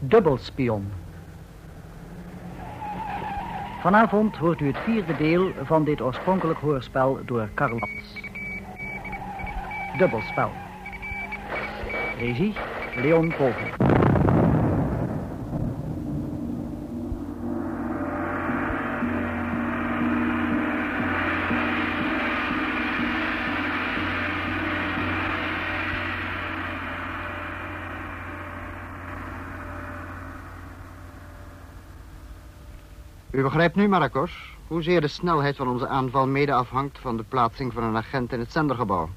Dubbelspion. Vanavond hoort u het vierde deel van dit oorspronkelijk hoorspel door Karel Lans. Dubbelspel. Regie Leon Polken. U begrijpt nu, Marcos, hoezeer de snelheid van onze aanval mede afhangt van de plaatsing van een agent in het zendergebouw.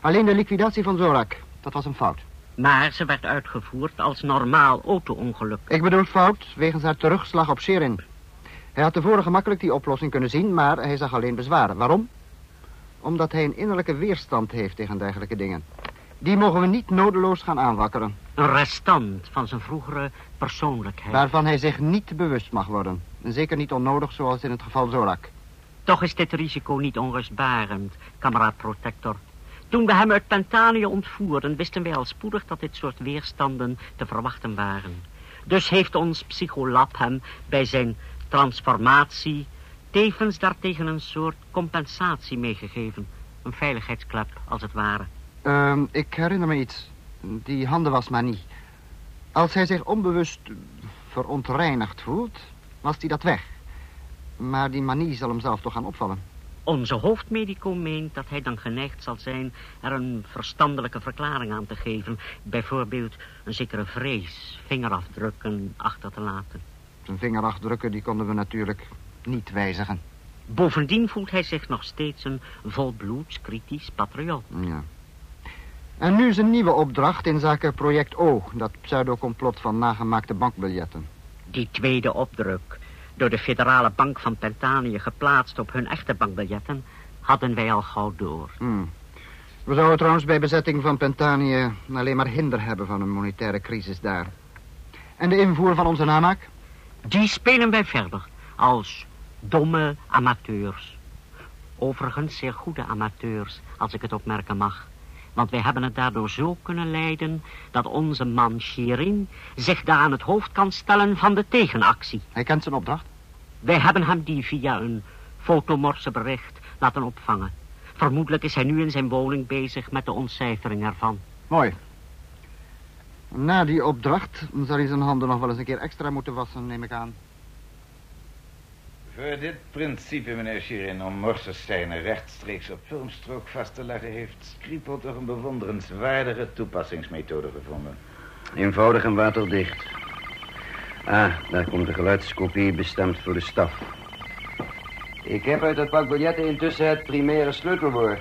Alleen de liquidatie van Zorak, dat was een fout. Maar ze werd uitgevoerd als normaal auto-ongeluk. Ik bedoel fout, wegens haar terugslag op Sheerin. Hij had tevoren gemakkelijk die oplossing kunnen zien, maar hij zag alleen bezwaren. Waarom? Omdat hij een innerlijke weerstand heeft tegen dergelijke dingen. Die mogen we niet nodeloos gaan aanwakkeren. Een restant van zijn vroegere persoonlijkheid. Waarvan hij zich niet bewust mag worden. En zeker niet onnodig zoals in het geval Zorak. Toch is dit risico niet onrustbarend, kameraad Protector. Toen we hem uit Pentanië ontvoerden, wisten wij al spoedig dat dit soort weerstanden te verwachten waren. Dus heeft ons psycholab hem bij zijn transformatie tevens daartegen een soort compensatie meegegeven. Een veiligheidsklep, als het ware. Ik herinner me iets. Die handenwasmanie. Als hij zich onbewust verontreinigd voelt, was hij dat weg. Maar die manie zal hem zelf toch gaan opvallen. Onze hoofdmedico meent dat hij dan geneigd zal zijn er een verstandelijke verklaring aan te geven. Bijvoorbeeld een zekere vrees, vingerafdrukken achter te laten. Zijn vingerafdrukken, die konden we natuurlijk niet wijzigen. Bovendien voelt hij zich nog steeds een volbloeds kritisch patriot. Ja. En nu zijn nieuwe opdracht inzake project O, dat pseudocomplot van nagemaakte bankbiljetten. Die tweede opdruk, door de federale bank van Pentanië geplaatst op hun echte bankbiljetten, hadden wij al gauw door. We zouden trouwens bij bezetting van Pentanië alleen maar hinder hebben van een monetaire crisis daar. En de invoer van onze namaak? Die spelen wij verder, als domme amateurs. Overigens zeer goede amateurs, als ik het opmerken mag. Want wij hebben het daardoor zo kunnen leiden dat onze man Sheerin zich daar aan het hoofd kan stellen van de tegenactie. Hij kent zijn opdracht. Wij hebben hem die via een fotomorsebericht laten opvangen. Vermoedelijk is hij nu in zijn woning bezig met de ontcijfering ervan. Mooi. Na die opdracht zal hij zijn handen nog wel eens een keer extra moeten wassen, neem ik aan. Voor dit principe, meneer Sheerin, om morsestenen rechtstreeks op filmstrook vast te leggen, heeft Skripol toch een bewonderenswaardige toepassingsmethode gevonden. Eenvoudig en waterdicht. Ah, daar komt de geluidskopie bestemd voor de staf. Ik heb uit het pak biljetten intussen het primaire sleutelwoord.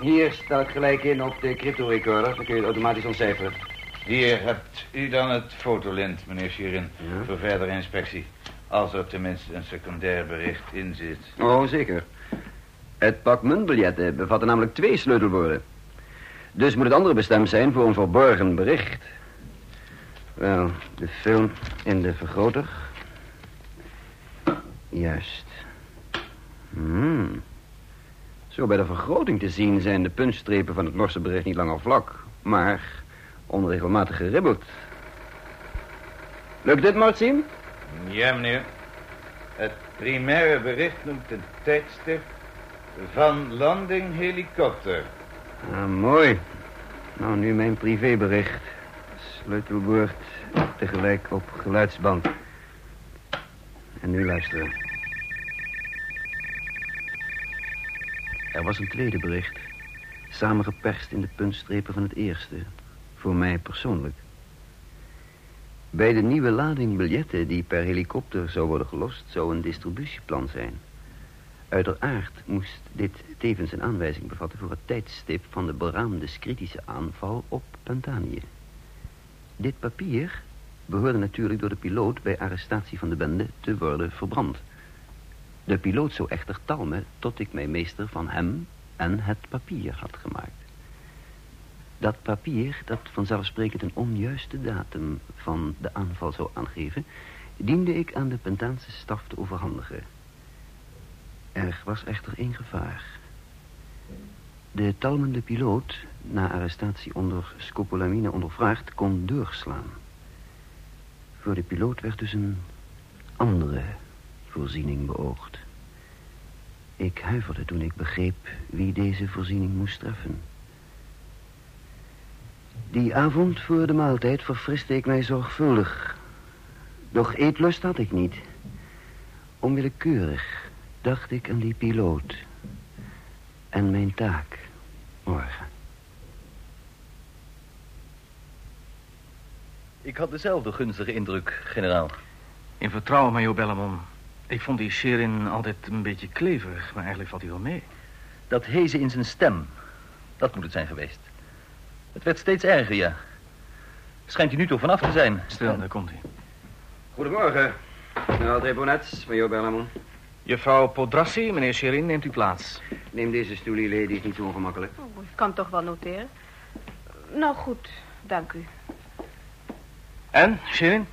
Hier staat gelijk in op de cryptorecorder, dan kun je het automatisch ontcijferen. Hier hebt u dan het fotolint, meneer Sheerin, ja, voor verdere inspectie. Als er tenminste een secundair bericht in zit. Oh, zeker. Het pak muntbiljetten bevatten namelijk 2 sleutelwoorden. Dus moet het andere bestemd zijn voor een verborgen bericht. Wel, de film in de vergroter. Juist. Zo bij de vergroting te zien zijn de puntstrepen van het morse bericht niet langer vlak, maar onregelmatig geribbeld. Lukt dit, Martien? Ja, meneer. Het primaire bericht noemt een tijdstip van landing helikopter. Ah, mooi. Nou, nu mijn privébericht. Sleutelwoord tegelijk op geluidsband. En nu luisteren. Er was een tweede bericht. Samengeperst in de puntstrepen van het eerste. Voor mij persoonlijk. Bij de nieuwe lading biljetten die per helikopter zou worden gelost, zou een distributieplan zijn. Uiteraard moest dit tevens een aanwijzing bevatten voor het tijdstip van de beraamde kritische aanval op Pentanië. Dit papier behoorde natuurlijk door de piloot bij arrestatie van de bende te worden verbrand. De piloot zou echter talmen tot ik mij meester van hem en het papier had gemaakt. Dat papier, dat vanzelfsprekend een onjuiste datum van de aanval zou aangeven, diende ik aan de Pentaanse staf te overhandigen. Er was echter één gevaar. De talmende piloot, na arrestatie onder Scopolamine ondervraagd, kon doorslaan. Voor de piloot werd dus een andere voorziening beoogd. Ik huiverde toen ik begreep wie deze voorziening moest treffen. Die avond voor de maaltijd verfriste ik mij zorgvuldig. Doch eetlust had ik niet. Onwillekeurig dacht ik aan die piloot. En mijn taak morgen. Ik had dezelfde gunstige indruk, generaal. In vertrouwen, majoor Bellamon. Ik vond die Sheerin altijd een beetje kleverig, maar eigenlijk valt hij wel mee. Dat hezen in zijn stem, dat moet het zijn geweest. Het werd steeds erger, ja. Schijnt hij nu toch vanaf te zijn. Stil, daar komt hij. Goedemorgen, generaal Trebonets, majoor Bellamon. Juffrouw Podrassi, meneer Sheerin, neemt u plaats. Neem deze stoel, Lillé, die is niet zo ongemakkelijk. Oh, ik kan toch wel noteren. Nou goed, dank u. En, Sheerin?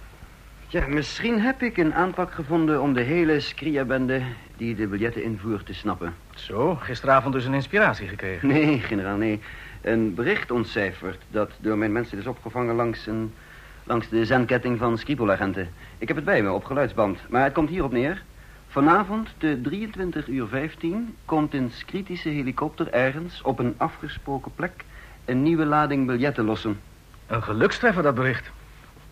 Ja, misschien heb ik een aanpak gevonden om de hele Skria-bende die de biljetten invoert te snappen. Zo, gisteravond dus een inspiratie gekregen? Nee, generaal, nee. Een bericht ontcijferd dat door mijn mensen is opgevangen langs de zendketting van Skripol-agenten. Ik heb het bij me op geluidsband, maar het komt hierop neer. Vanavond, te 23:15, komt een kritische helikopter ergens op een afgesproken plek een nieuwe lading biljetten lossen. Een gelukstreffer, dat bericht.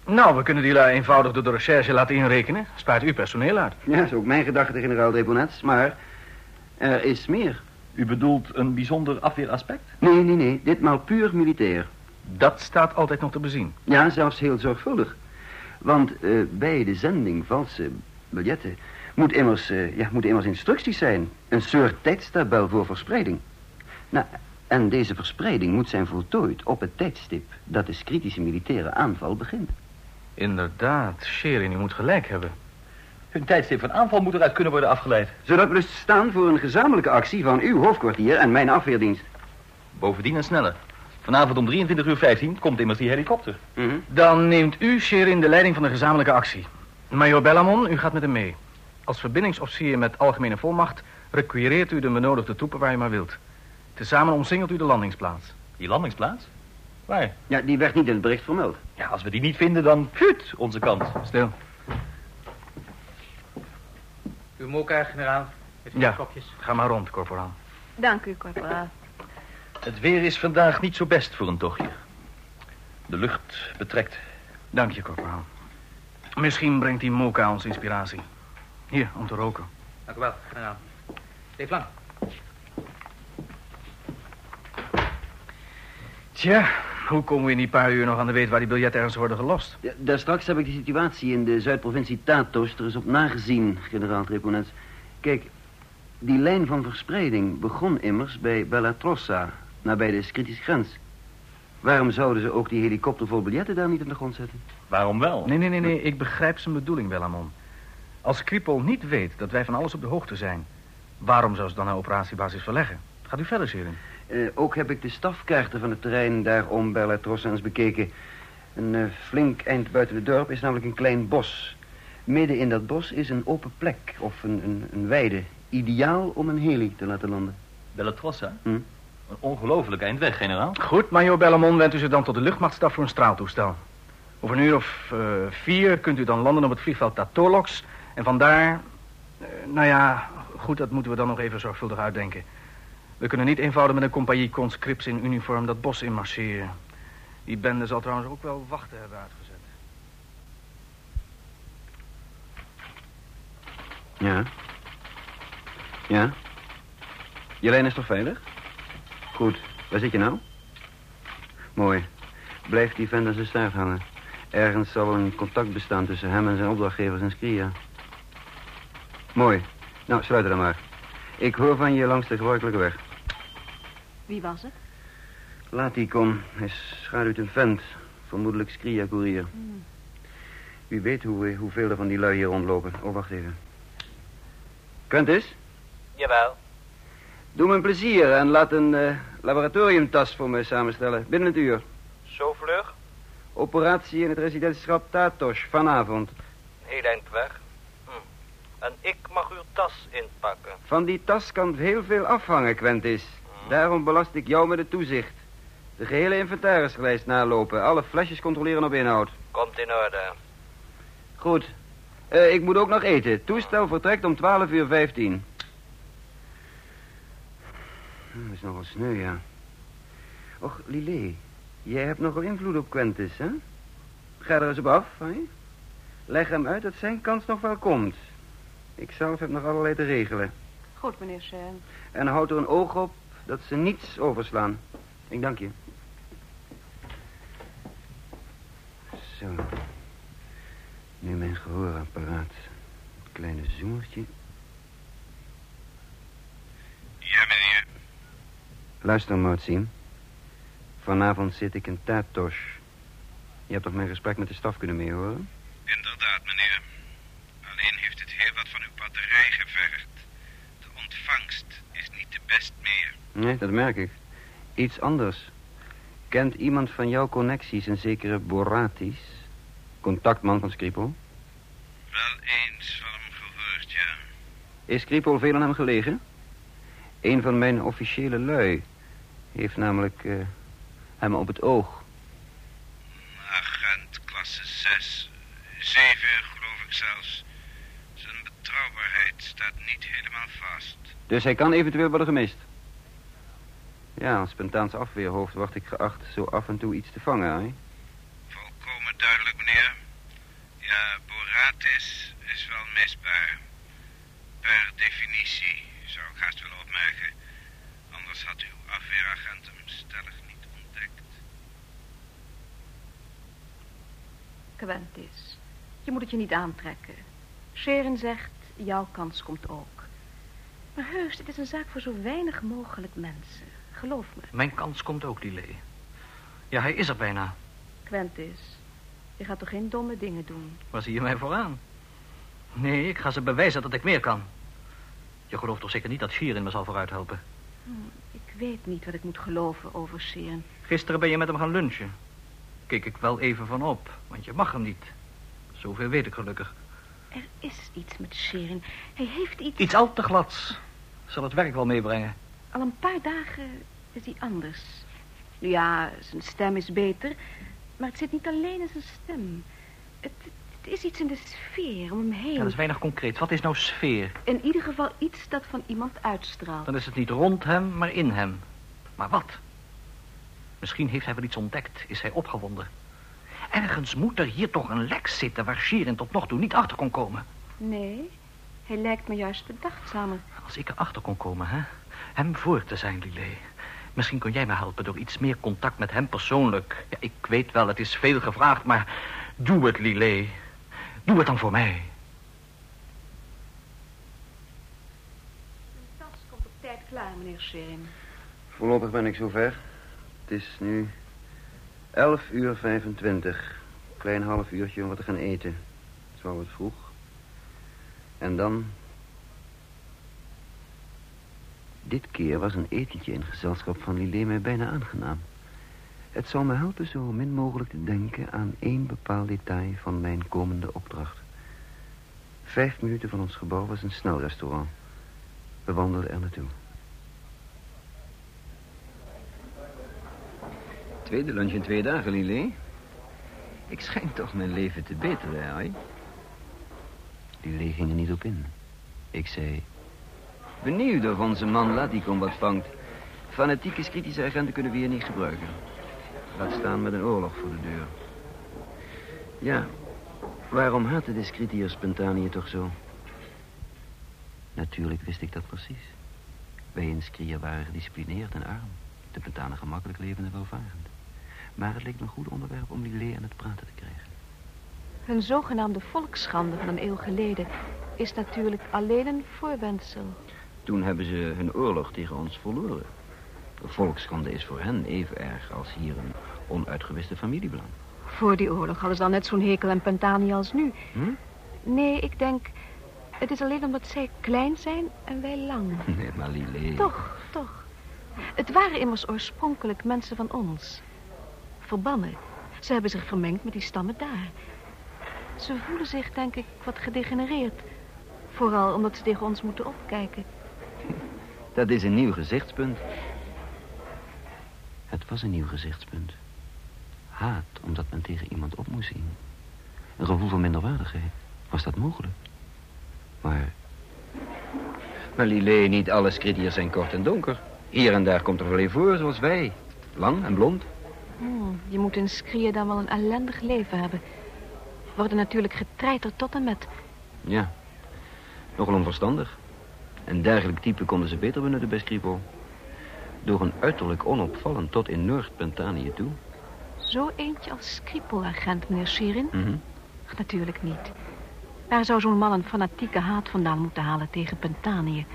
Nou, we kunnen die lui eenvoudig door de recherche laten inrekenen. Spaart u personeel uit. Ja, dat is ook mijn gedachte, generaal Trebonets. Maar er is meer. U bedoelt een bijzonder afweeraspect? Nee. Ditmaal puur militair. Dat staat altijd nog te bezien. Ja, zelfs heel zorgvuldig. Want bij de zending valse biljetten moeten immers instructies zijn. Een soort tijdstabel voor verspreiding. Nou, en deze verspreiding moet zijn voltooid op het tijdstip dat de kritische militaire aanval begint. Inderdaad, Sheerin, u moet gelijk hebben. Hun tijdstip van aanval moet eruit kunnen worden afgeleid. Zodat we dus staan voor een gezamenlijke actie van uw hoofdkwartier en mijn afweerdienst. Bovendien en sneller. Vanavond om 23:15 komt immers die helikopter. Mm-hmm. Dan neemt u, Sheerin, de leiding van de gezamenlijke actie. Majoor Bellamon, u gaat met hem mee. Als verbindingsofficier met algemene volmacht requireert u de benodigde troepen waar u maar wilt. Tezamen omsingelt u de landingsplaats. Die landingsplaats? Waar? Ja, die werd niet in het bericht vermeld. Ja, als we die niet vinden, dan put onze kant. Stil. Uw mocha, generaal. Met vier kopjes. Ga maar rond, korporaal. Dank u, korporaal. Het weer is vandaag niet zo best voor een tochtje. De lucht betrekt. Dank je, korporaal. Misschien brengt die mocha ons inspiratie. Hier, om te roken. Dank u wel, generaal. Leef lang. Tja, hoe komen we in die paar uur nog aan de weet waar die biljetten ergens worden gelost? Ja, daarstraks heb ik de situatie in de Zuidprovincie Tatoos er eens op nagezien, generaal Trebonets. Kijk, die lijn van verspreiding begon immers bij Bellatrossa, nabij de kritische grens. Waarom zouden ze ook die helikopter vol biljetten daar niet in de grond zetten? Waarom wel? Nee, ik begrijp zijn bedoeling, Bellamon. Als Skripol niet weet dat wij van alles op de hoogte zijn, waarom zou ze dan haar operatiebasis verleggen? Gaat u verder, Sheerin. Ook heb ik de stafkaarten van het terrein daarom Bellatrossa eens bekeken. Een flink eind buiten het dorp is namelijk een klein bos. Midden in dat bos is een open plek of een weide. Ideaal om een heli te laten landen. Bellatrossa? Hm? Een ongelooflijk eind weg, generaal. Goed, majoor Bellamon, wendt u zich dan tot de luchtmachtstaf voor een straaltoestel. Over een uur of 4 kunt u dan landen op het vliegveld Tatolox. En vandaar... goed, dat moeten we dan nog even zorgvuldig uitdenken. We kunnen niet eenvoudig met een compagnie conscripts in uniform dat bos inmarcheren. Die bende zal trouwens ook wel wachten hebben uitgezet. Ja. Je lijn is toch veilig? Goed, waar zit je nou? Mooi. Blijf die vent aan zijn staart hangen. Ergens zal een contact bestaan tussen hem en zijn opdrachtgevers in Skria. Mooi. Nou, sluit er dan maar. Ik hoor van je langs de gebruikelijke weg. Wie was het? Ladikom. Hij schaduwt een vent. Vermoedelijk Skria-koerier. Hmm. Wie weet hoeveel er van die lui hier rondlopen. Oh, wacht even. Quintus? Jawel. Doe me een plezier en laat een laboratoriumtas voor me samenstellen. Binnen het uur. Zo vlug? Operatie in het residentschap Tatos vanavond. Een heel eind weg. En ik mag uw tas inpakken. Van die tas kan heel veel afhangen, Quintus. Daarom belast ik jou met het toezicht. De gehele inventarislijst nalopen. Alle flesjes controleren op inhoud. Komt in orde. Goed. Ik moet ook nog eten. Toestel vertrekt om 12:15. Dat is nogal sneu, ja. Och, Lillé, jij hebt nogal invloed op Quintus, hè? Ga er eens op af, hè? Leg hem uit dat zijn kans nog wel komt. Ik zelf heb nog allerlei te regelen. Goed, meneer Sheerin. En houd er een oog op dat ze niets overslaan. Ik dank je. Zo. Nu mijn gehoorapparaat. Het kleine zoemertje. Ja, meneer. Luister, Martien. Vanavond zit ik in Tatoos. Je hebt toch mijn gesprek met de staf kunnen meehoren? Inderdaad, meneer. Alleen heeft het heel wat van uw batterij gevergd. De ontvangst is niet de best meer. Nee, dat merk ik. Iets anders. Kent iemand van jouw connecties een zekere Boratis? Contactman van Skripol? Wel eens van hem gehoord, ja. Is Skripol veel aan hem gelegen? Een van mijn officiële lui heeft namelijk hem op het oog. Agent klasse 6, 7 geloof ik zelfs. Zijn betrouwbaarheid staat niet helemaal vast. Dus hij kan eventueel worden gemist? Ja, als spontaans afweerhoofd word ik geacht zo af en toe iets te vangen, hè? Volkomen duidelijk, meneer. Ja, Boratis is wel misbaar. Per definitie, zou ik haast willen opmerken. Anders had uw afweeragent hem stellig niet ontdekt. Quintus, je moet het je niet aantrekken. Sheerin zegt, jouw kans komt ook. Maar heus, dit is een zaak voor zo weinig mogelijk mensen. Geloof me. Mijn kans komt ook, Lillé. Ja, hij is er bijna. Quintus, je gaat toch geen domme dingen doen? Waar zie je mij vooraan? Nee, ik ga ze bewijzen dat ik meer kan. Je gelooft toch zeker niet dat Sheerin me zal vooruit helpen? Ik weet niet wat ik moet geloven over Sheerin. Gisteren ben je met hem gaan lunchen. Keek ik wel even van op, want je mag hem niet. Zoveel weet ik gelukkig. Er is iets met Sheerin. Hij heeft iets... Iets al te glads. Zal het werk wel meebrengen. Al een paar dagen is hij anders. Nu ja, zijn stem is beter, maar het zit niet alleen in zijn stem. Het is iets in de sfeer om hem heen. Ja, dat is weinig concreet. Wat is nou sfeer? In ieder geval iets dat van iemand uitstraalt. Dan is het niet rond hem, maar in hem. Maar wat? Misschien heeft hij wel iets ontdekt, is hij opgewonden. Ergens moet er hier toch een lek zitten waar Sheerin tot nog toe niet achter kon komen. Nee, hij lijkt me juist bedachtzamer. Als ik erachter kon komen, hè? Hem voor te zijn, Lillé. Misschien kun jij me helpen door iets meer contact met hem persoonlijk. Ja, ik weet wel, het is veel gevraagd, maar doe het, Lillé. Doe het dan voor mij. De tas komt op tijd klaar, meneer Sheerin. Voorlopig ben ik zover. Het is nu 11:25. Klein half uurtje om wat te gaan eten. Het is wel wat vroeg. En dan... Dit keer was een etentje in gezelschap van Lillé mij bijna aangenaam. Het zou me helpen zo min mogelijk te denken aan één bepaald detail van mijn komende opdracht. 5 minuten van ons gebouw was een snelrestaurant. We wandelden er naartoe. Tweede lunch in 2 dagen, Lillé. Ik schijn toch mijn leven te beteren, hè? Lillé ging er niet op in. Ik zei... Benieuwd of onze man Ladikom wat vangt. Fanatieke, kritische agenten kunnen we hier niet gebruiken. Laat staan met een oorlog voor de deur. Ja, waarom haatte de Scritiërs Pentanië toch zo? Natuurlijk wist ik dat precies. Wij in Skria waren gedisciplineerd en arm. De Pentanen gemakkelijk levende welvarend. Maar het leek me een goed onderwerp om Lillé aan het praten te krijgen. Hun zogenaamde volksschande van een eeuw geleden is natuurlijk alleen een voorwendsel. Toen hebben ze hun oorlog tegen ons verloren. De volksschande is voor hen even erg als hier een onuitgewiste familiebelang. Voor die oorlog hadden ze dan net zo'n hekel aan Pentanië als nu. Nee, ik denk... Het is alleen omdat zij klein zijn en wij lang. Nee, maar Lillé... Toch. Het waren immers oorspronkelijk mensen van ons. Verbannen. Ze hebben zich vermengd met die stammen daar. Ze voelen zich, denk ik, wat gedegenereerd. Vooral omdat ze tegen ons moeten opkijken. Dat is een nieuw gezichtspunt. Het was een nieuw gezichtspunt. Haat, omdat men tegen iemand op moest zien. Een gevoel van minderwaardigheid. Was dat mogelijk? Maar Lillé, niet alle skritiërs zijn kort en donker. Hier en daar komt er wel een voor, zoals wij. Lang en blond. Je moet in Skria dan wel een ellendig leven hebben. Worden natuurlijk getreiterd tot en met. Ja, nogal onverstandig. Een dergelijk type konden ze beter benutten bij Skripol. Door een uiterlijk onopvallend tot in Noord-Pentanië toe. Zo eentje als Skripol-agent, meneer Sheerin? Mm-hmm. Natuurlijk niet. Waar zou zo'n man een fanatieke haat vandaan moeten halen tegen Pentanië?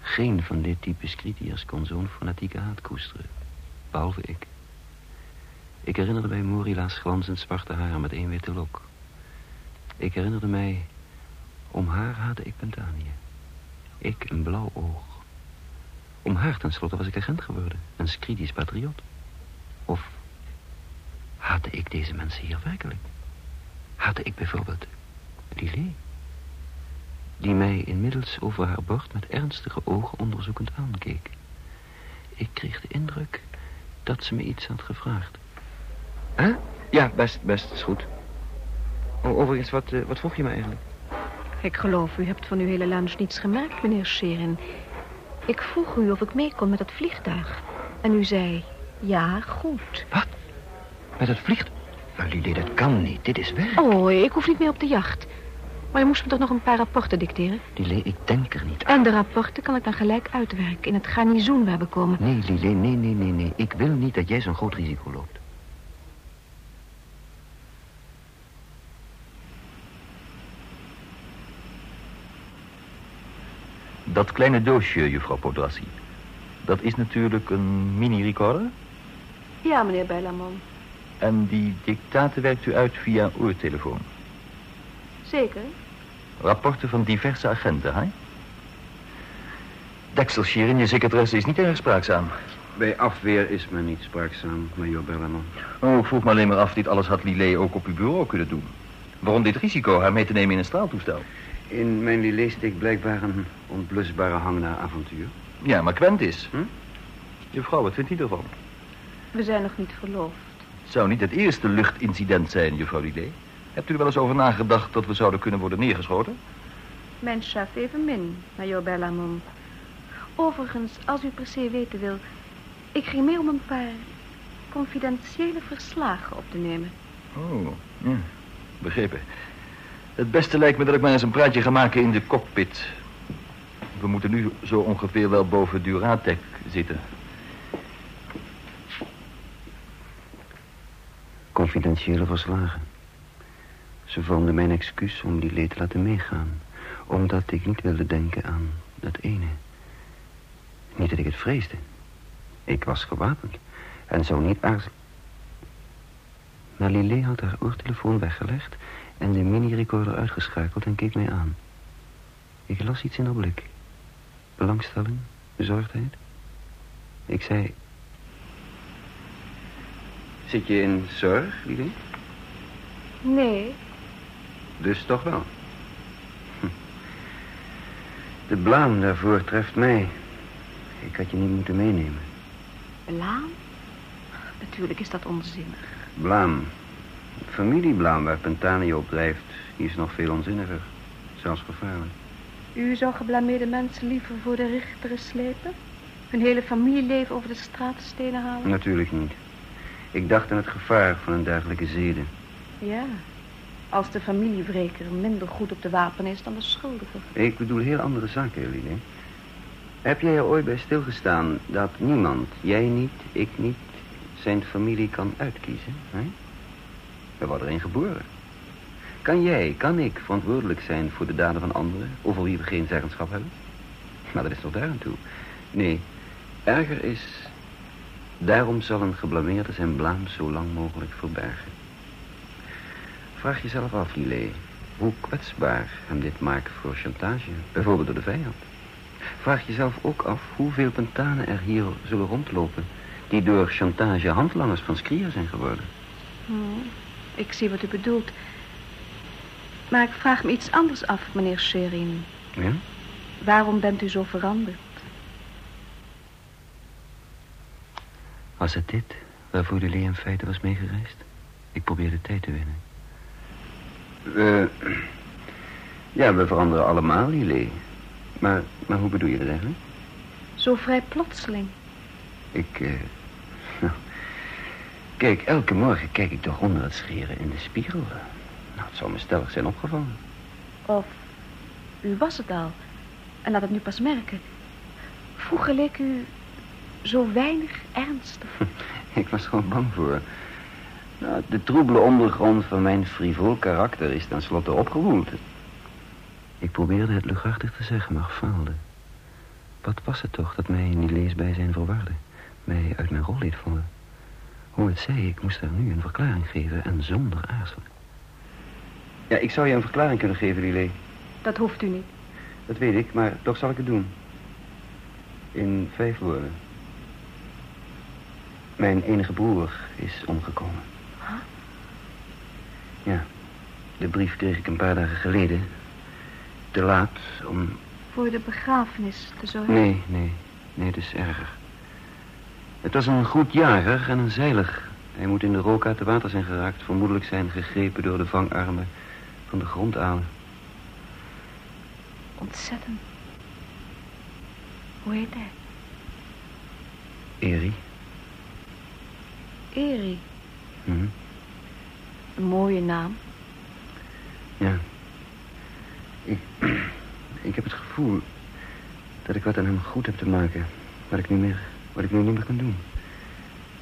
Geen van dit type skritiërs kon zo'n fanatieke haat koesteren. Behalve ik. Ik herinnerde mij Morila's glanzend zwarte haar met één witte lok. Ik herinnerde mij... Om haar haatte ik Pentanië. Ik een blauw oog. Om haar tenslotte was ik agent geworden. Een skritisch patriot. Of... haatte ik deze mensen hier werkelijk? Haatte ik bijvoorbeeld Lillé, die mij inmiddels over haar bord met ernstige ogen onderzoekend aankeek. Ik kreeg de indruk dat ze me iets had gevraagd. Huh? Ja, best, is goed. Overigens, wat vroeg je me eigenlijk? Ik geloof, u hebt van uw hele lunch niets gemerkt, meneer Sheerin. Ik vroeg u of ik mee kon met het vliegtuig. En u zei, ja, goed. Wat? Met het vliegtuig? Maar Lillé, dat kan niet. Dit is werk. Oh, ik hoef niet meer op de jacht. Maar je moest me toch nog een paar rapporten dicteren? Lillé, ik denk er niet aan. En de rapporten kan ik dan gelijk uitwerken in het garnizoen waar we komen. Nee, Lillé, nee. Ik wil niet dat jij zo'n groot risico loopt. Dat kleine doosje, juffrouw Podrassi, dat is natuurlijk een mini-recorder? Ja, meneer Bellamon. En die dictaten werkt u uit via oortelefoon? Zeker. Rapporten van diverse agenten, hè? Deksel, Sheerin, je secretaresse is niet erg spraakzaam. Bij afweer is men niet spraakzaam, majoor Bellamon. Oh, ik vroeg me alleen maar af, dit alles had Lillé ook op uw bureau kunnen doen. Waarom dit risico, haar mee te nemen in een straaltoestel? In mijn Lillé steekt blijkbaar een onblusbare hang naar avontuur. Ja, maar Quintus. Juffrouw, wat vindt u ervan? We zijn nog niet verloofd. Het zou niet het eerste luchtincident zijn, juffrouw Lillé. Hebt u er wel eens over nagedacht dat we zouden kunnen worden neergeschoten? Mijn chef even min, majoor Bellamon. Overigens, als u per se weten wil... ik ging mee om een paar confidentiële verslagen op te nemen. Oh, ja. Begrepen. Het beste lijkt me dat ik maar eens een praatje ga maken in de cockpit. We moeten nu zo ongeveer wel boven Duratec zitten. Confidentiële verslagen. Ze vormden mijn excuus om Lillé te laten meegaan. Omdat ik niet wilde denken aan dat ene. Niet dat ik het vreesde. Ik was gewapend en zou niet aarzelen. Maar Lillé had haar oortelefoon weggelegd en de mini-recorder uitgeschakeld en keek mij aan. Ik las iets in haar blik. Belangstelling, bezorgdheid. Ik zei... Zit je in zorg, Lillé? Nee. Dus toch wel. De blaam daarvoor treft mij. Ik had je niet moeten meenemen. Blaam? Natuurlijk is dat onzinnig. Blaam. Familieblaam waar Pentanië op drijft, die is nog veel onzinniger. Zelfs gevaarlijk. U zou geblameerde mensen liever voor de richteren slepen? Hun hele familieleven over de straatstenen halen? Natuurlijk niet. Ik dacht aan het gevaar van een dergelijke zede. Ja, als de familiewreker minder goed op de wapen is dan de schuldige. Ik bedoel heel andere zaken, Lillé. Heb jij er ooit bij stilgestaan dat niemand, jij niet, ik niet, zijn familie kan uitkiezen? Hè? We worden erin geboren. Kan jij, kan ik verantwoordelijk zijn voor de daden van anderen, over wie we geen zeggenschap hebben? Maar dat is tot daar aan toe. Nee, erger is... Daarom zal een geblameerde zijn blaam zo lang mogelijk verbergen. Vraag jezelf af, Lillé, hoe kwetsbaar hem dit maakt voor chantage, bijvoorbeeld door de vijand. Vraag jezelf ook af hoeveel Pentanen er hier zullen rondlopen die door chantage handlangers van Skria zijn geworden. Ik zie wat u bedoelt. Maar ik vraag me iets anders af, meneer Sheerin. Ja? Waarom bent u zo veranderd? Was het dit waarvoor Lillé in feite was meegereisd? Ik probeer de tijd te winnen. Ja, we veranderen allemaal, Lillé. Maar hoe bedoel je dat eigenlijk? Zo vrij plotseling. Nou, kijk, elke morgen kijk ik toch onder het scheren in de spiegel. Nou, het zou me stellig zijn opgevallen. Of u was het al. En laat het nu pas merken. Vroeger leek u zo weinig ernstig. Ik was gewoon bang voor. Nou, de troebele ondergrond van mijn frivol karakter is tenslotte opgewoeld. Ik probeerde het luchthartig te zeggen, maar faalde. Wat was het toch dat mij in die leesbijzijn verwarde? Mij uit mijn rol liet vallen. Hoe het zei, ik moest haar nu een verklaring geven en zonder aarzelen. Ja, ik zou je een verklaring kunnen geven, Lillé. Dat hoeft u niet. Dat weet ik, maar toch zal ik het doen. In 5 woorden. Mijn enige broer is omgekomen. Huh? Ja, de brief kreeg ik een paar dagen geleden. Te laat om... Voor de begrafenis te zorgen? Nee, het is erger. Het was een goedjager en een zeilig. Hij moet in de rook uit de water zijn geraakt. Vermoedelijk zijn gegrepen door de vangarmen van de grondalen. Ontzettend. Hoe heet hij? Eri. Eri? Een mooie naam. Ja. Ik heb het gevoel dat ik wat aan hem goed heb te maken. Wat ik nu niet meer kan doen.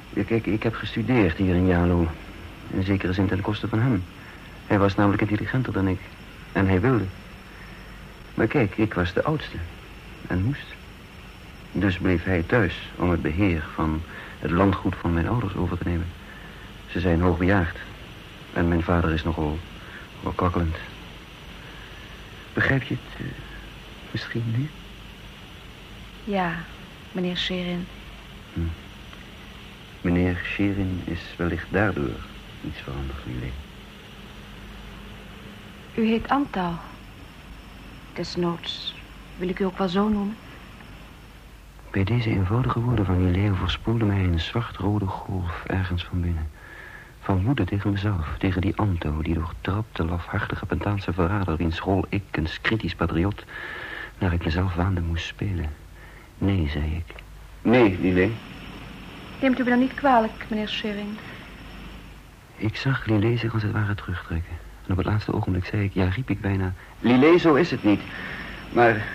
Ja, kijk, ik heb gestudeerd hier in Jalo. In zekere zin ten koste van hem. Hij was namelijk intelligenter dan ik. En hij wilde. Maar kijk, ik was de oudste. En moest. Dus bleef hij thuis om het beheer van het landgoed van mijn ouders over te nemen. Ze zijn hoogbejaard. En mijn vader is nogal kwakkelend. Begrijp je het misschien nu? Ja, meneer Sheerin. Meneer Sheerin is wellicht daardoor iets veranderd in uw leven. U heet Antal. Desnoods wil ik u ook wel zo noemen. Bij deze eenvoudige woorden van Lillé overspoelde mij een zwart-rode golf ergens van binnen. Van woede tegen mezelf, tegen die Anto, die doortrapte, lafhartige Pentaanse verrader, wiens rol ik, een kritisch patriot, naar ik mezelf waande moest spelen. Nee, zei ik. Nee, Lillé. Neemt u me dan niet kwalijk, meneer Sheerin? Ik zag Lillé zich als het ware terugtrekken. En op het laatste ogenblik zei ik, ja, riep ik bijna... Lillé, zo is het niet. Maar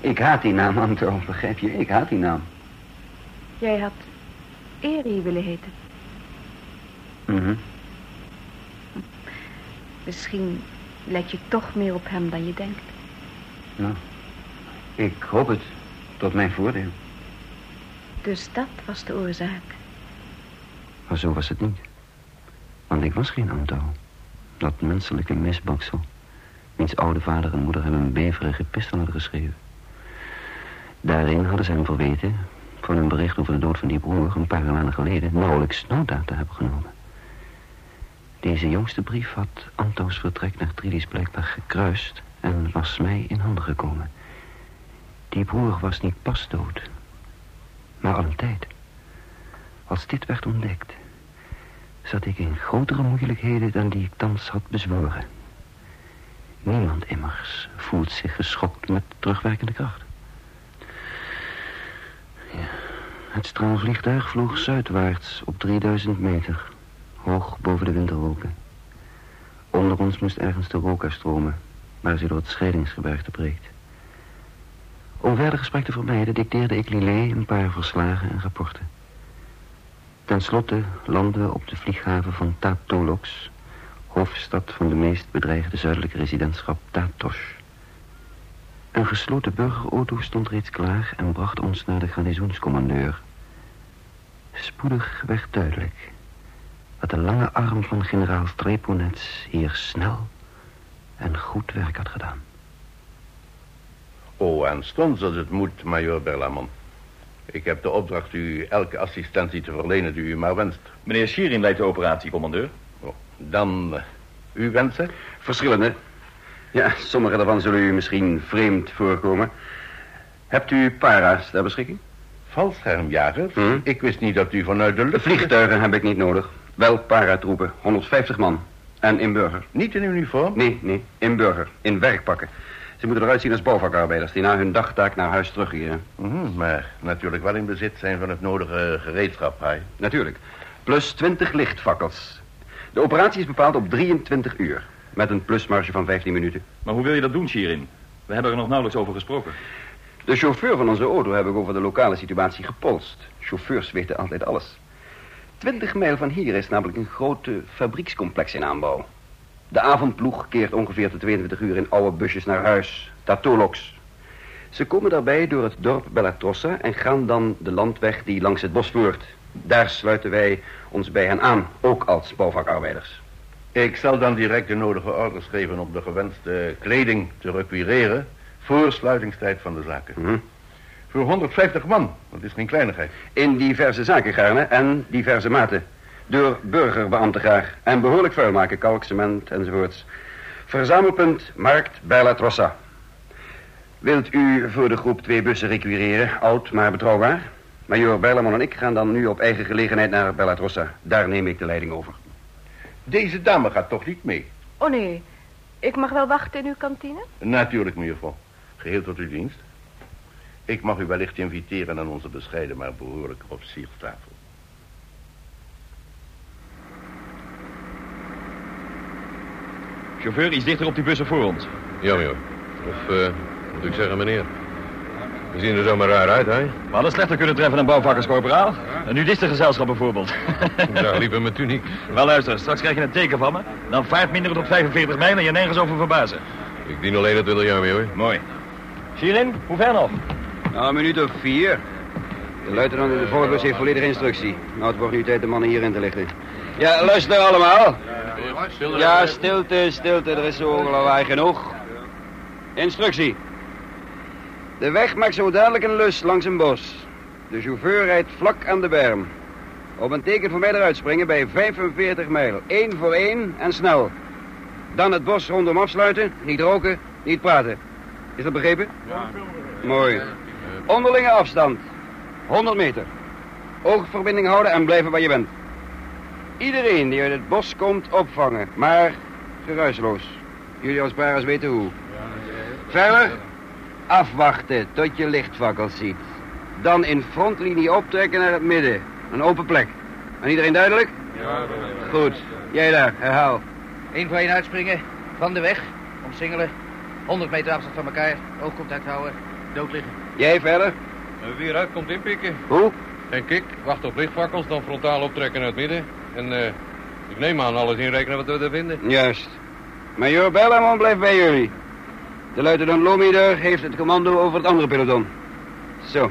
ik haat die naam, Anto, begrijp je? Ik haat die naam. Jij had Eri willen heten. Misschien let je toch meer op hem dan je denkt. Nou, ik hoop het. Tot mijn voordeel. Dus dat was de oorzaak. Maar zo was het niet. Want ik was geen Anto. Dat menselijke misbaksel. Wiens oude vader en moeder hebben een beverige pistool geschreven. Daarin hadden ze hem verweten... van hun bericht over de dood van die broer... een paar maanden geleden nauwelijks nota te hebben genomen. Deze jongste brief had Anto's vertrek naar Tridis blijkbaar gekruist... en was mij in handen gekomen. Die broer was niet pas dood... maar al een tijd. Als dit werd ontdekt... zat ik in grotere moeilijkheden dan die ik thans had bezworen. Niemand immers voelt zich geschokt met terugwerkende kracht. Ja. Het straalvliegtuig vloog zuidwaarts op 3000 meter... hoog boven de winterwolken. Onder ons moest ergens de rook stromen, waar ze door het scheidingsgebergte breekt. Om verder gesprek te vermijden dicteerde ik Lillé een paar verslagen en rapporten. Ten slotte landden we op de vlieghaven van Tatolox, hoofdstad van de meest bedreigde zuidelijke residentschap Tatoos. Een gesloten burgerauto stond reeds klaar en bracht ons naar de garnizoenscommandeur. Spoedig werd duidelijk dat de lange arm van generaal Trebonets hier snel en goed werk had gedaan. Oh, aanstonds als het moet, majoor Bellamon. Ik heb de opdracht u elke assistentie te verlenen die u maar wenst. Meneer Sheerin leidt de operatie, commandeur. Oh, dan uw wensen? Verschillende. Ja, sommige daarvan zullen u misschien vreemd voorkomen. Hebt u para's ter beschikking? Valschermjagers? Ik wist niet dat u vanuit de lucht... Vliegtuigen heb ik niet nodig. Wel paratroepen, 150 man. En in burger. Niet in uniform? Nee, nee, in burger. In werkpakken. Ze moeten eruit zien als bouwvakarbeiders die na hun dagtaak naar huis terugkeren. Maar natuurlijk wel in bezit zijn van het nodige gereedschap, hè? Natuurlijk. Plus 20 lichtfakkels. De operatie is bepaald op 23 uur. Met een plusmarge van 15 minuten. Maar hoe wil je dat doen, Sheerin? We hebben er nog nauwelijks over gesproken. De chauffeur van onze auto heb ik over de lokale situatie gepolst. Chauffeurs weten altijd alles. 20 mijl van hier is namelijk een groot fabriekscomplex in aanbouw. De avondploeg keert ongeveer de 22 uur in oude busjes naar huis. Tatolox. Ze komen daarbij door het dorp Bellatrossa en gaan dan de landweg die langs het bos voert. Daar sluiten wij ons bij hen aan, ook als bouwvakarbeiders. Ik zal dan direct de nodige orders geven om de gewenste kleding te requireren voor sluitingstijd van de zaken. Voor 150 man, dat is geen kleinigheid. In diverse zakengaarnen en diverse maten. Door burgerbeambten graag. En behoorlijk vuil maken, kalk, cement enzovoorts. Verzamelpunt, markt, Bellatrossa. Wilt u voor de groep 2 bussen requireren? Oud, maar betrouwbaar. Major Bellamon en ik gaan dan nu op eigen gelegenheid naar Bellatrossa. Daar neem ik de leiding over. Deze dame gaat toch niet mee? Oh nee, ik mag wel wachten in uw kantine? Natuurlijk, mevrouw. Geheel tot uw dienst. Ik mag u wellicht inviteren aan onze bescheiden, maar behoorlijke officierstafel. Chauffeur, iets dichter op die bussen voor ons. Ja, meneer. Of, moet ik zeggen, meneer. We zien er zomaar raar uit, hè? We hadden slechter kunnen treffen een bouwvakkerscorporaal. Een nudistengezelschap bijvoorbeeld. Ja, liever met u niet. Wel, luister, straks krijg je een teken van me. Dan vaart minder tot 45 mijl en je nergens over verbazen. Ik dien alleen het wilderjaar mee, hoor. Mooi. Sheerin, hoe ver nog? Nou, een minuut of 4. De luitenant in de voorbus heeft volledige instructie. Nou, het wordt nu tijd de mannen hierin te lichten. Ja, luister allemaal. Ja, stilte. Er is zo lawaai genoeg. Instructie. De weg maakt zo dadelijk een lus langs een bos. De chauffeur rijdt vlak aan de berm. Op een teken voor mij eruit springen bij 45 mijl. 1 voor 1 en snel. Dan het bos rondom afsluiten. Niet roken, niet praten. Is dat begrepen? Ja. Mooi. Onderlinge afstand. 100 meter. Oogverbinding houden en blijven waar je bent. Iedereen die uit het bos komt opvangen. Maar geruisloos. Jullie als paras weten hoe. Verder? Afwachten tot je lichtvakkels ziet. Dan in frontlinie optrekken naar het midden. Een open plek. Aan iedereen duidelijk? Ja. Goed. Jij daar, herhaal. 1 voor 1 uitspringen. Van de weg. Omsingelen. 100 meter afstand van elkaar. Oogcontact houden. Dood liggen. Jij verder? Wie eruit komt inpikken. Hoe? Denk ik. Wacht op lichtvakkels. Dan frontaal optrekken naar het midden. En ik neem aan alles inrekenen wat we daar vinden. Juist. Major Bellamon blijft bij jullie. De luitenant Lomider heeft het commando over het andere peloton. Zo.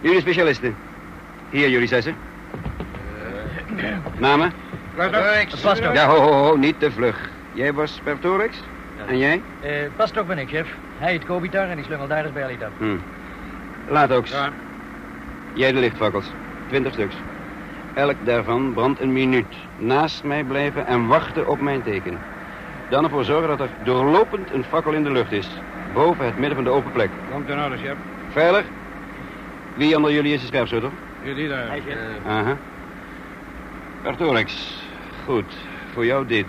Jullie specialisten. Hier, jullie zessen. Namen? Pastok. Ja, ho, niet te vlug. Jij was Pertorix? Ja. En jij? Pastok ben ik, chef. Hij heet Cobitar en die slungel daar is Bellitap. Latox. Ja. Jij de lichtvakkels. 20 stuks. Elk daarvan brandt een minuut. Naast mij blijven en wachten op mijn teken. Dan ervoor zorgen dat er doorlopend een fakkel in de lucht is. Boven het midden van de open plek. Komt in orde, chef. Veilig. Wie onder jullie is de scherpschutter? Jullie daar. Hij, chef. Pertorix. Goed. Voor jou dit.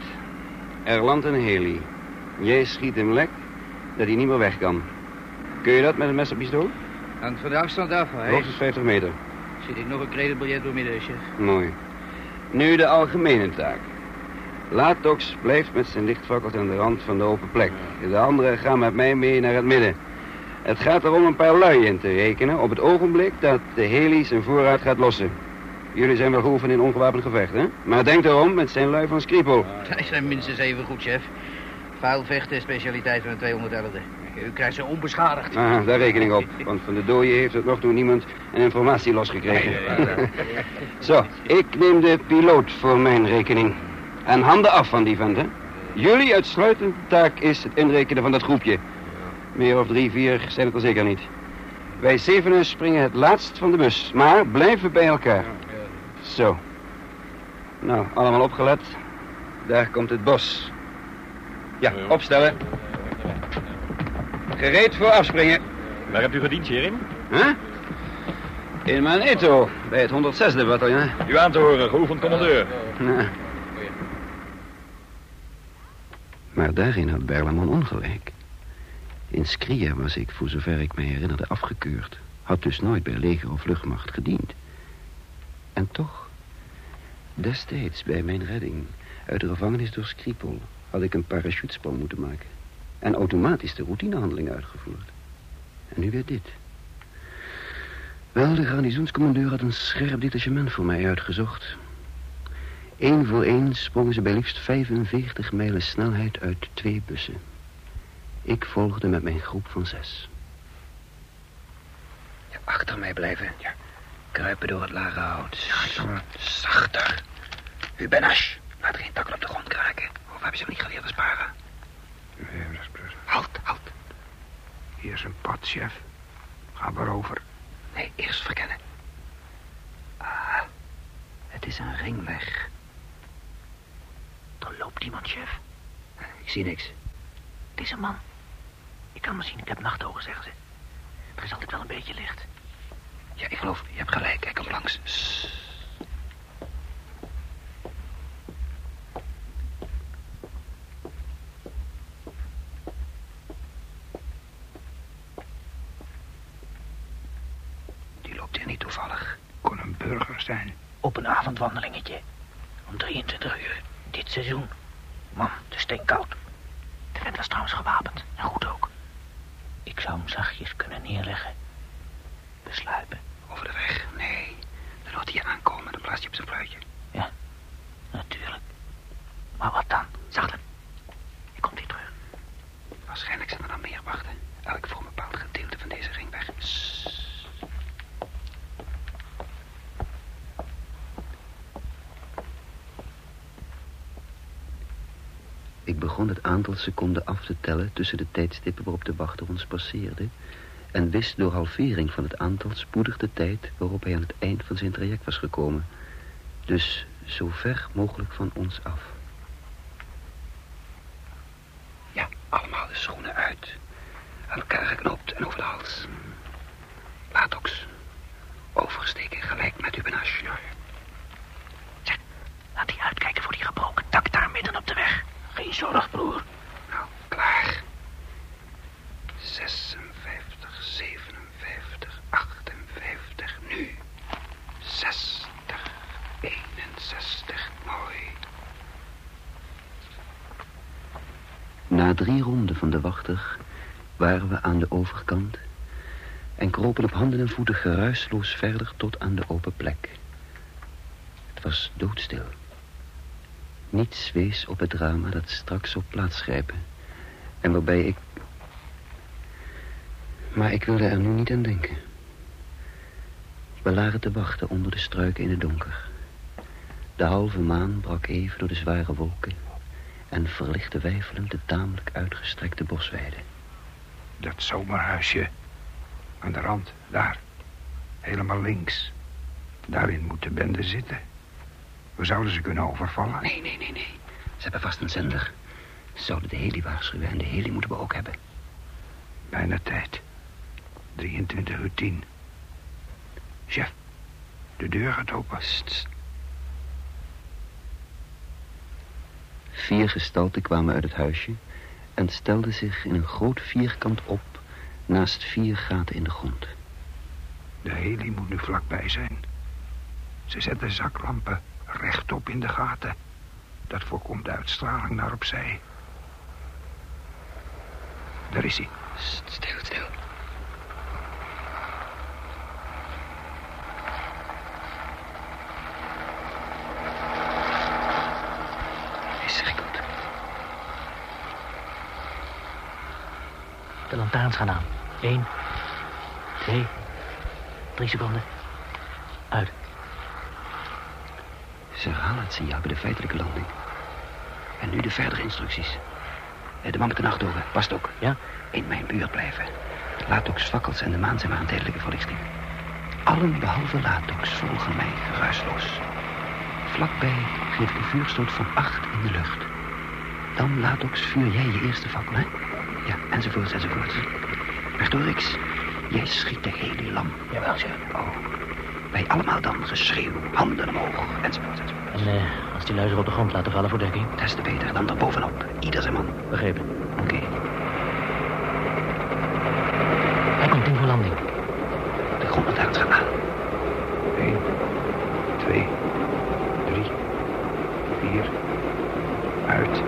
Er landt een heli. Jij schiet hem lek dat hij niet meer weg kan. Kun je dat met een messenpistool? Hangt van de afstand af, hè? Hoogstens 50 meter. Zit ik nog een creditbiljet door midden, chef. Mooi. Nu de algemene taak. Latox blijft met zijn lichtvakkels aan de rand van de open plek. De anderen gaan met mij mee naar het midden. Het gaat erom een paar lui in te rekenen op het ogenblik dat de heli zijn voorraad gaat lossen. Jullie zijn wel geoefend in ongewapend gevecht, hè? Maar denk erom, het zijn lui van Skripol. Zij zijn minstens even goed, chef. Vuil vechten, specialiteit van de 211e. U krijgt ze onbeschadigd. Ah, daar rekening op, want van de dooie heeft tot nog toe niemand een informatie losgekregen. Nee. Zo, ik neem de piloot voor mijn rekening. En handen af van die vent, hè? Jullie uitsluitende taak is het inrekenen van dat groepje. Meer of 3, 4 zijn het er zeker niet. Wij 7 springen het laatst van de bus, maar blijven bij elkaar. Zo. Nou, allemaal opgelet. Daar komt het bos. Ja, opstellen. Gereed voor afspringen. Waar hebt u gediend, Sheerin? Huh? In mijn Eto, bij het 106e bataljon. U aan te horen, geoefend commandeur. Ja. Maar daarin had Bellamon ongelijk. In Skria was ik, voor zover ik me herinnerde, afgekeurd. Had dus nooit bij leger of luchtmacht gediend. En toch, destijds bij mijn redding uit de gevangenis door Skripol had ik een parachutesprong moeten maken. En automatisch de routinehandeling uitgevoerd. En nu weer dit. Wel, de garnizoenscommandeur had een scherp detachement voor mij uitgezocht. Eén voor één sprongen ze bij liefst 45 mijlen snelheid uit 2 bussen. Ik volgde met mijn groep van 6. Ja, achter mij blijven. Ja. Kruipen door het lage hout. Ja, zachter. Hubenash. Laat geen takken op de grond kraken. Of hebben ze hem niet geleerd te sparen? Nee, halt. Hier is een pad, chef. Ga maar over. Nee, eerst verkennen. Ah, het is een ringweg. Er loopt iemand, chef. Ik zie niks. Het is een man. Ik kan hem zien, ik heb nachtogen, zeggen ze. Er is altijd wel een beetje licht. Ja, ik geloof, je hebt gelijk. Hij komt langs. Sss. Die loopt hier niet toevallig. Kon een burger zijn. Op een avondwandelingetje. Om 23 uur. Dit seizoen. Man, het is steenkoud. De vent was trouwens gewapend. En goed ook. Ik zou hem zachtjes kunnen neerleggen. Besluipen. Over de weg? Nee. Dan laat hij je aankomen, dan blaast hij op zijn fluitje. Ja, natuurlijk. Maar wat dan? Zacht. Ik kom weer terug. Waarschijnlijk zijn er dan meer wachten. Elk voor een bepaald gedeelte van deze ringweg. Sss. Ik begon het aantal seconden af te tellen tussen de tijdstippen waarop de wachter ons passeerde, en wist door halvering van het aantal spoedig de tijd waarop hij aan het eind van zijn traject was gekomen. Dus zo ver mogelijk van ons af. Ja, allemaal de schoenen uit. Aan elkaar geknoopt en over de hals. Latox. Oversteken gelijk met Hubenash. Zeg, laat die uitkijken voor die gebroken tak daar midden op de weg. Geen zorg, broer. Nou, klaar. 56, 57, 58, nu. 60, 61, mooi. Na 3 ronden van de wachter waren we aan de overkant en kropen op handen en voeten geruisloos verder tot aan de open plek. Het was doodstil. Niets wees op het drama dat straks zou plaatsgrijpen en waarbij ik... Maar ik wilde er nu niet aan denken. We lagen te wachten onder de struiken in het donker. De halve maan brak even door de zware wolken en verlichtte weifelend de tamelijk uitgestrekte bosweide. Dat zomerhuisje aan de rand, daar. Helemaal links. Daarin moet de bende zitten. We zouden ze kunnen overvallen. Nee. Ze hebben vast een zender. Ze zouden de heli waarschuwen en de heli moeten we ook hebben. Bijna tijd. 23:10. Chef, de deur gaat open. Sst. 4 gestalten kwamen uit het huisje en stelden zich in een groot vierkant op naast 4 gaten in de grond. De heli moet nu vlakbij zijn. Ze zetten zaklampen rechtop in de gaten. Dat voorkomt de uitstraling naar opzij. Daar is hij. Stil. De lantaarns gaan aan. 1, 2, 3 seconden. Uit. Ze herhalen het signaal bij de feitelijke landing. En nu de verdere instructies. De man met de nachtogen, Pastok. Ja? In mijn buurt blijven. Latox, fakkels en de maan zijn maar een tijdelijke verlichting. Allen behalve Latox volgen mij geruisloos. Vlakbij geef ik een vuurstoot van 8 in de lucht. Dan, Latox, vuur jij je eerste fakkel, hè? Ja, enzovoorts. Pertorix, jij schiet de heli lam. Jawel, chef. Oh, Wij allemaal dan geschreeuw, handen omhoog, enzovoort. En als die luizen op de grond laten vallen voor dekking? Des te beter, dan erbovenop. Ieder zijn man. Begrepen. Oké. Hij komt in voor landing. De grond het hart gaat aan. 1, 2, 3, 4. Uit.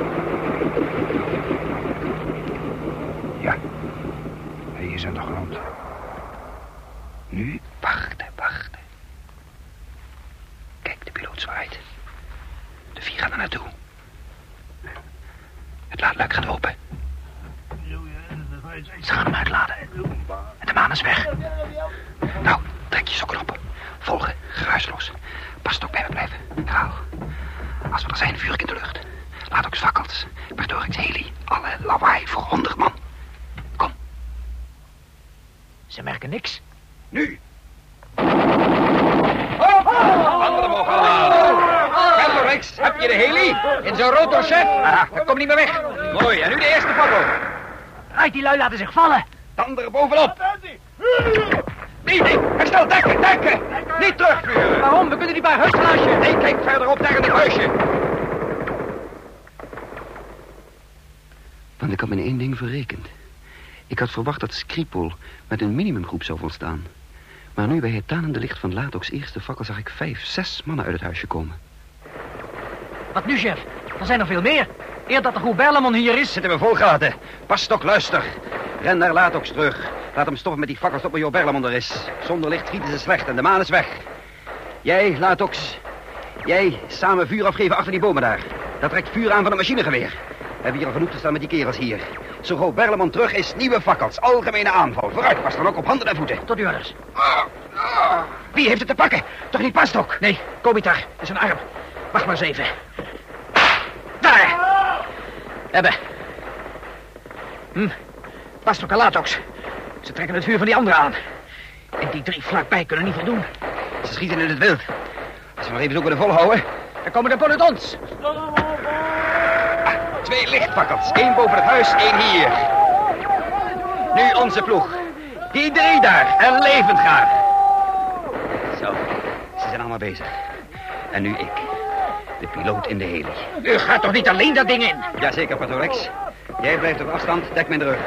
Ja. Hij is aan de grond. Nu wachten. Kijk, de piloot zwaait. De vier gaan er naartoe. Het laadluik gaat open. Ze gaan hem uitladen. En de maan is weg. Nou, trek je sokken op. Volgen, geruisloos. Pastok bij me blijven. Gauw. Als we er zijn, vuur ik in de lucht. Latox vakkels, Pertorix heli. Alle lawaai voor 100 man. Kom. Ze merken niks. Nu! Handen omhoog allemaal! Pertorix, heb je de heli? In zo'n rotor, chef? Aha, dat komt niet meer weg. Mooi, en nu de eerste fakkel. Right, die lui laten zich vallen. Dan er bovenop. Nee, herstel, dekken! Niet terugvuren! Waarom? We kunnen die bij huisje. Nee, kijk verderop, daar in het huisje. Want ik had me in één ding verrekend. Ik had verwacht dat Skripol met een minimumgroep zou volstaan. Maar nu bij het tanende licht van Latox' eerste fakkel zag ik 5, 6 mannen uit het huisje komen. Wat nu, chef? Er zijn er veel meer. Eer dat de groep Bellamon hier is... Zitten we volgelaten. Pastok, luister. Ren naar Latox terug. Laat hem stoppen met die fakkels tot Major Bellamon er is. Zonder licht schieten ze slecht en de maan is weg. Jij, Latox. Jij, samen vuur afgeven achter die bomen daar. Dat trekt vuur aan van een machinegeweer. We hebben hier al genoeg te staan met die kerels hier. Zo gauw Bellamon terug is, nieuwe fakkels. Algemene aanval. Vooruit, pas dan ook op handen en voeten. Tot orders. Wie heeft het te pakken? Toch niet Pastok? Nee, Cobitar. Dat is een arm. Wacht maar eens even. Daar! Hebben. Pastok en Latox. Ze trekken het vuur van die anderen aan. En die 3 vlakbij kunnen niet voldoen. Ze schieten in het wild. Als we nog even zo kunnen volhouden, dan komen de bullet ons. 2 lichtfakkels. 1 boven het huis, 1 hier. Nu onze ploeg. Die 3 daar. En levend graag. Zo. Ze zijn allemaal bezig. En nu ik. De piloot in de heli. U gaat toch niet alleen dat ding in? Jazeker, Pertorix. Jij blijft op afstand. Dek mijn rug.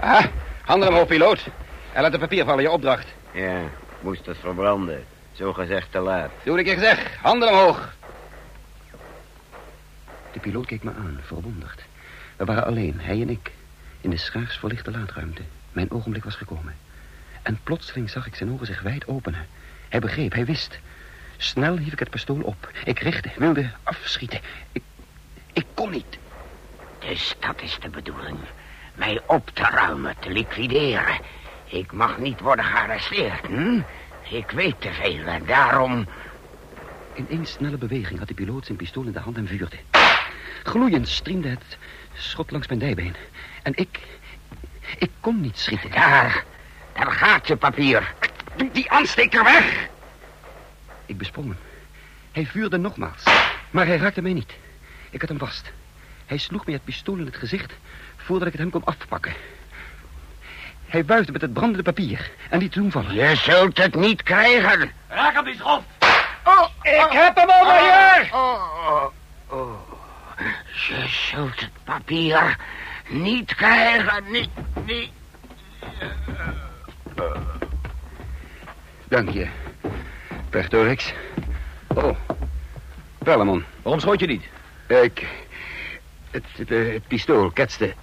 Ah, handen omhoog, piloot. En laat het papier vallen, je opdracht. Ja, moest het verbranden. Zo gezegd te laat. Doe wat ik je zeg. Handen omhoog. De piloot keek me aan, verwonderd. We waren alleen, hij en ik. In de schaars verlichte laadruimte. Mijn ogenblik was gekomen. En plotseling zag ik zijn ogen zich wijd openen. Hij begreep, hij wist. Snel hief ik het pistool op. Ik richtte, wilde afschieten. Ik kon niet. Dus dat is de bedoeling. Mij op te ruimen, te liquideren. Ik mag niet worden gearresteerd, Ik weet te veel en daarom... In één snelle beweging had de piloot zijn pistool in de hand en vuurde. Gloeiend striemde het schot langs mijn dijbeen. En ik kon niet schieten. Daar gaat je papier. Doe die aansteker weg. Ik besprong hem. Hij vuurde nogmaals, maar hij raakte mij niet. Ik had hem vast. Hij sloeg mij het pistool in het gezicht voordat ik het hem kon afpakken. Hij wuifde met het brandende papier en liet toen vallen. Je zult het niet krijgen. Raak hem, die schof. Ik heb hem over hier. Je zult het papier niet krijgen. Niet. Dank je, Pertorix. Oh, Bellamon. Waarom schoot je niet? Het pistool ketste.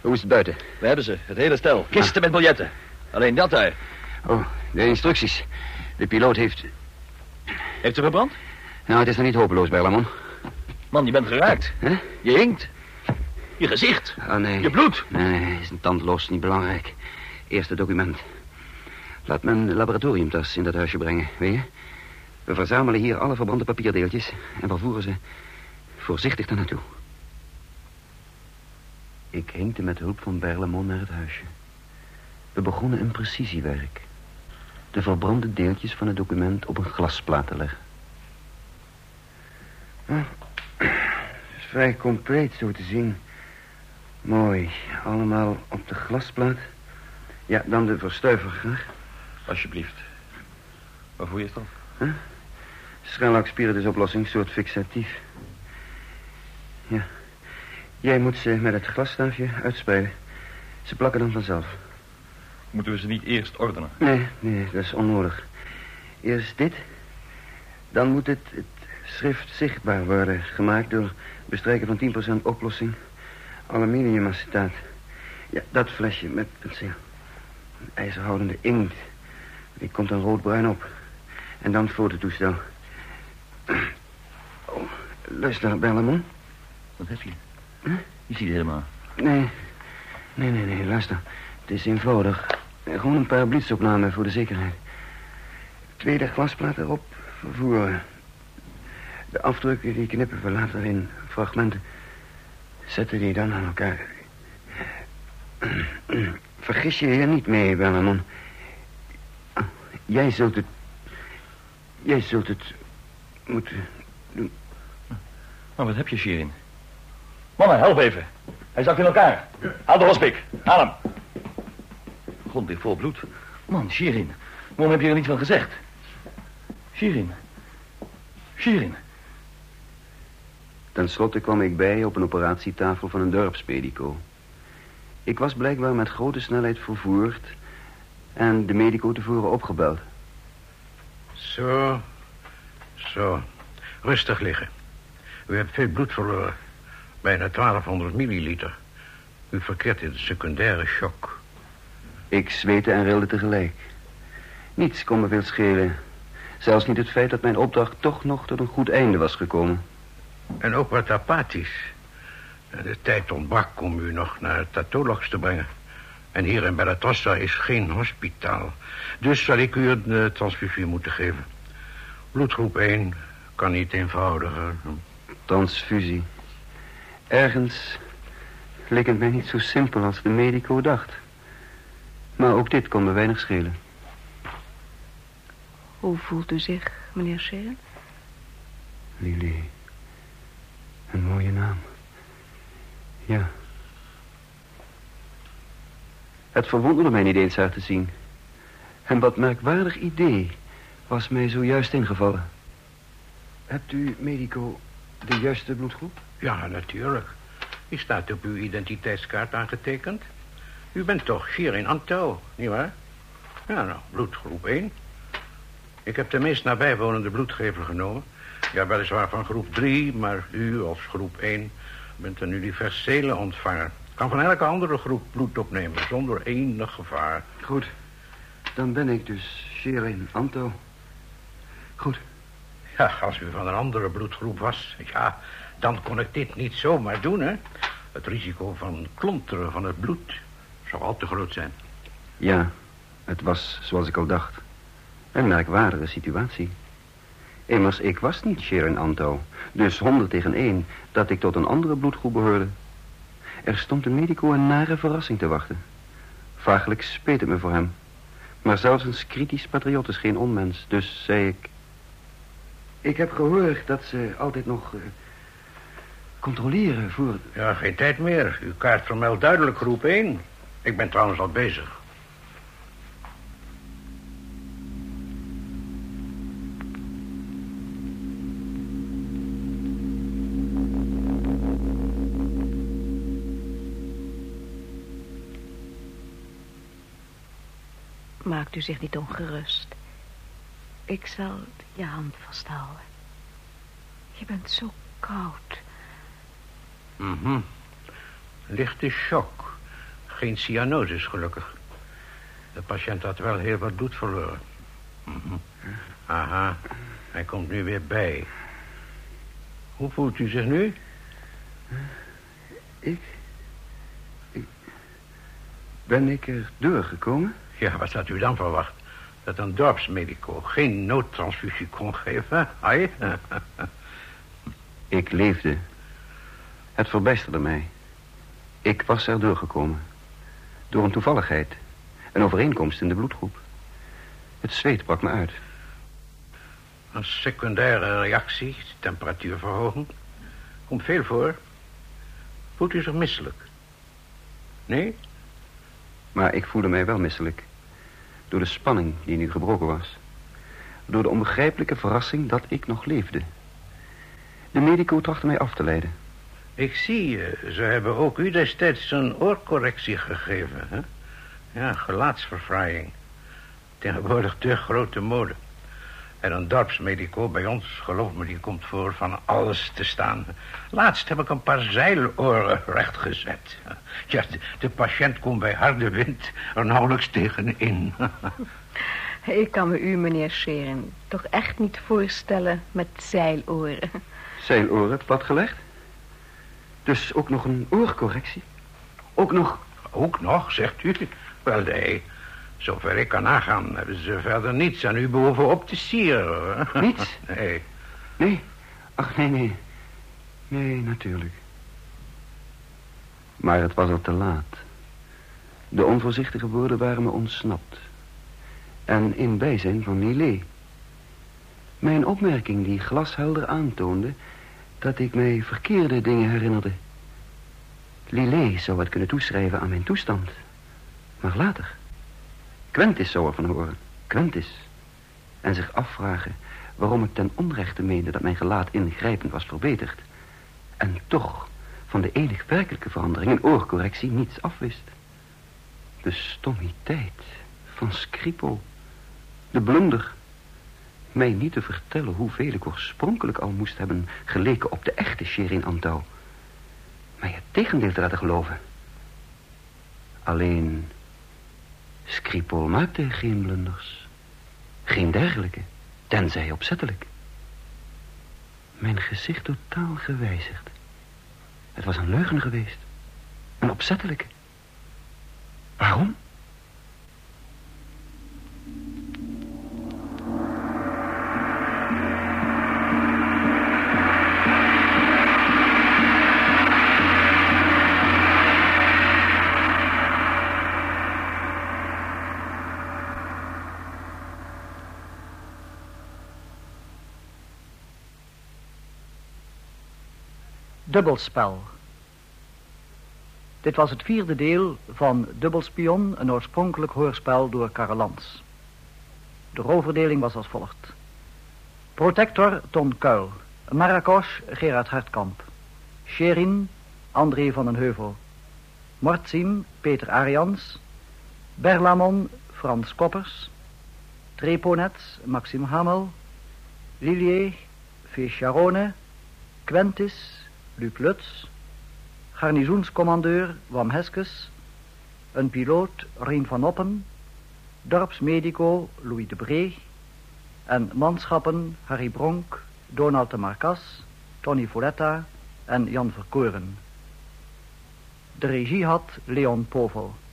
Hoe is het buiten? We hebben ze, het hele stel. Kisten met biljetten. Alleen dat daar. Oh, de instructies. De piloot heeft... Heeft ze verbrand? Nou, het is nog niet hopeloos, Bellamon. Man, je bent geraakt. Huh? Je hinkt. Je gezicht. Oh, nee. Je bloed. Nee, is een tand los, niet belangrijk. Eerst het document. Laat mijn laboratoriumtas in dat huisje brengen, weet je? We verzamelen hier alle verbrande papierdeeltjes... en vervoeren ze voorzichtig daar naartoe. Ik hinkte met hulp van Bellamon naar het huisje. We begonnen een precisiewerk. De verbrande deeltjes van het document op een glasplaat te leggen. Het is vrij compleet zo te zien. Mooi. Allemaal op de glasplaat. Ja, dan de verstuiver graag. Alsjeblieft. Waar voel je het dan? Huh? Scharlakspieren is oplossing, soort fixatief. Ja. Jij moet ze met het glasstaafje uitspreiden. Ze plakken dan vanzelf. Moeten we ze niet eerst ordenen? Nee, dat is onnodig. Eerst dit. Dan moet het schrift zichtbaar worden gemaakt door bestrijken van 10% oplossing. Aluminiumacetaat. Ja, dat flesje met penseel. IJzerhoudende inkt. Die komt dan roodbruin op. En dan fototoestel. Oh, luister, Bellamon. Wat heb je? Huh? Je ziet het helemaal. Nee, luister. Het is eenvoudig. Gewoon een paar blitzopnamen voor de zekerheid. Tweede glasplaat erop, vervoeren. De afdrukken die knippen we later in fragmenten. Zetten die dan aan elkaar. Vergis je hier niet mee, Bellamon. Jij zult het moeten doen. Maar wat heb je, Sheerin? Mama, help even. Hij zakt in elkaar. Haal de hospik. Haal hem. Grond weer vol bloed. Man, Sheerin. Waarom heb je er niets van gezegd? Sheerin. Ten slotte kwam ik bij op een operatietafel van een dorpsmedico. Ik was blijkbaar met grote snelheid vervoerd en de medico tevoren opgebeld. Zo. Rustig liggen. U hebt veel bloed verloren. Bijna 1200 milliliter. U verkeert in de secundaire shock. Ik zweette en rilde tegelijk. Niets kon me veel schelen. Zelfs niet het feit dat mijn opdracht toch nog tot een goed einde was gekomen. En ook wat apathisch. De tijd ontbrak om u nog naar Tatolox te brengen. En hier in Bellatrossa is geen hospitaal. Dus zal ik u een transfusie moeten geven. Bloedgroep 1 kan niet eenvoudiger. Transfusie. Ergens leek het mij niet zo simpel als de medico dacht. Maar ook dit kon me weinig schelen. Hoe voelt u zich, meneer Sheerin? Lillé. Een mooie naam. Ja. Het verwonderde mij niet eens haar te zien. En wat merkwaardig idee was mij zojuist ingevallen. Hebt u, medico, de juiste bloedgroep? Ja, natuurlijk. Die staat op uw identiteitskaart aangetekend. U bent toch Sheerin Antel, nietwaar? Ja, nou, bloedgroep 1. Ik heb de meest nabijwonende bloedgever genomen. Ja, weliswaar van groep 3, maar u als groep 1 bent een universele ontvanger. Kan van elke andere groep bloed opnemen, zonder enig gevaar. Goed, dan ben ik dus Sheerin Anto. Goed. Ja, als u van een andere bloedgroep was, ja, dan kon ik dit niet zomaar doen, hè. Het risico van klonteren van het bloed zou al te groot zijn. Ja, het was zoals ik al dacht. Een merkwaardige situatie. Immers, ik was niet Sheerin Anto. Dus 100 tegen 1 dat ik tot een andere bloedgroep behoorde. Er stond de medico een nare verrassing te wachten. Vaaglijk speet het me voor hem. Maar zelfs een kritisch patriot is geen onmens. Dus zei ik... Ik heb gehoord dat ze altijd nog... controleren voor... Ja, geen tijd meer. Uw kaart vermeldt duidelijk groep 1. Ik ben trouwens al bezig. Maakt u zich niet ongerust. Ik zal je hand vasthouden. Je bent zo koud. Lichte shock. Geen cyanosis, gelukkig. De patiënt had wel heel wat bloed verloren. Aha, hij komt nu weer bij. Hoe voelt u zich nu? Ik... Ben ik er doorgekomen? Ja, wat had u dan verwacht? Dat een dorpsmedico geen noodtransfusie kon geven? Ai? Ik leefde. Het verbijsterde mij. Ik was er doorgekomen. Door een toevalligheid. Een overeenkomst in de bloedgroep. Het zweet brak me uit. Een secundaire reactie, temperatuurverhoging. Komt veel voor. Voelt u zich misselijk? Nee? Maar ik voelde mij wel misselijk. Door de spanning die nu gebroken was. Door de onbegrijpelijke verrassing dat ik nog leefde. De medico trachtte mij af te leiden. Ik zie, ze hebben ook u destijds een oorcorrectie gegeven, hè? Ja, gelaatsverfraaiing. Tegenwoordig te grote mode. En een dorpsmedico bij ons, geloof me, die komt voor van alles te staan. Laatst heb ik een paar zeiloren rechtgezet. Ja, de patiënt komt bij harde wind er nauwelijks tegenin. Ik kan me u, meneer Sheerin, toch echt niet voorstellen met zeiloren. Zeiloren, platgelegd? Dus ook nog een oorcorrectie? Ook nog? Ook nog, zegt u? Wel, nee. Zover ik kan nagaan, hebben ze verder niets aan u behoeven op te sieren. Niets? Nee. Nee? Ach, nee. Nee, natuurlijk. Maar het was al te laat. De onvoorzichtige woorden waren me ontsnapt. En in bijzijn van Lillé. Mijn opmerking die glashelder aantoonde dat ik mij verkeerde dingen herinnerde. Lillé zou het kunnen toeschrijven aan mijn toestand. Maar later. Quintus zou ervan horen. Quintus. En zich afvragen waarom ik ten onrechte meende dat mijn gelaat ingrijpend was verbeterd. En toch van de enige werkelijke verandering, een oorcorrectie, niets afwist. De stommiteit van Skripol. De blunder. Mij niet te vertellen hoeveel ik oorspronkelijk al moest hebben geleken op de echte Sheerin Antouw. Mij het tegendeel te laten geloven. Alleen, Skripol maakte geen blunders. Geen dergelijke, tenzij opzettelijk. Mijn gezicht totaal gewijzigd. Het was een leugen geweest. Een opzettelijke. Waarom? Dubbelspel. Dit was het vierde deel van Dubbelspion, een oorspronkelijk hoorspel door Karel Lans. De rolverdeling was als volgt. Protector Ton Kuil, Marrakosch Gerard Hartkamp, Sheerin André van den Heuvel, Martien Peter Arians, Bellamon Frans Koppers, Trebonets Maxim Hamel, Lillé Fécharone, Quintus Luc Lutz, garnizoenscommandeur Wam Heskes, een piloot Rien van Oppen, dorpsmedico Louis de Bree en manschappen Harry Bronk, Donald de Marcas, Tony Folletta en Jan Verkoren. De regie had Leon Polken.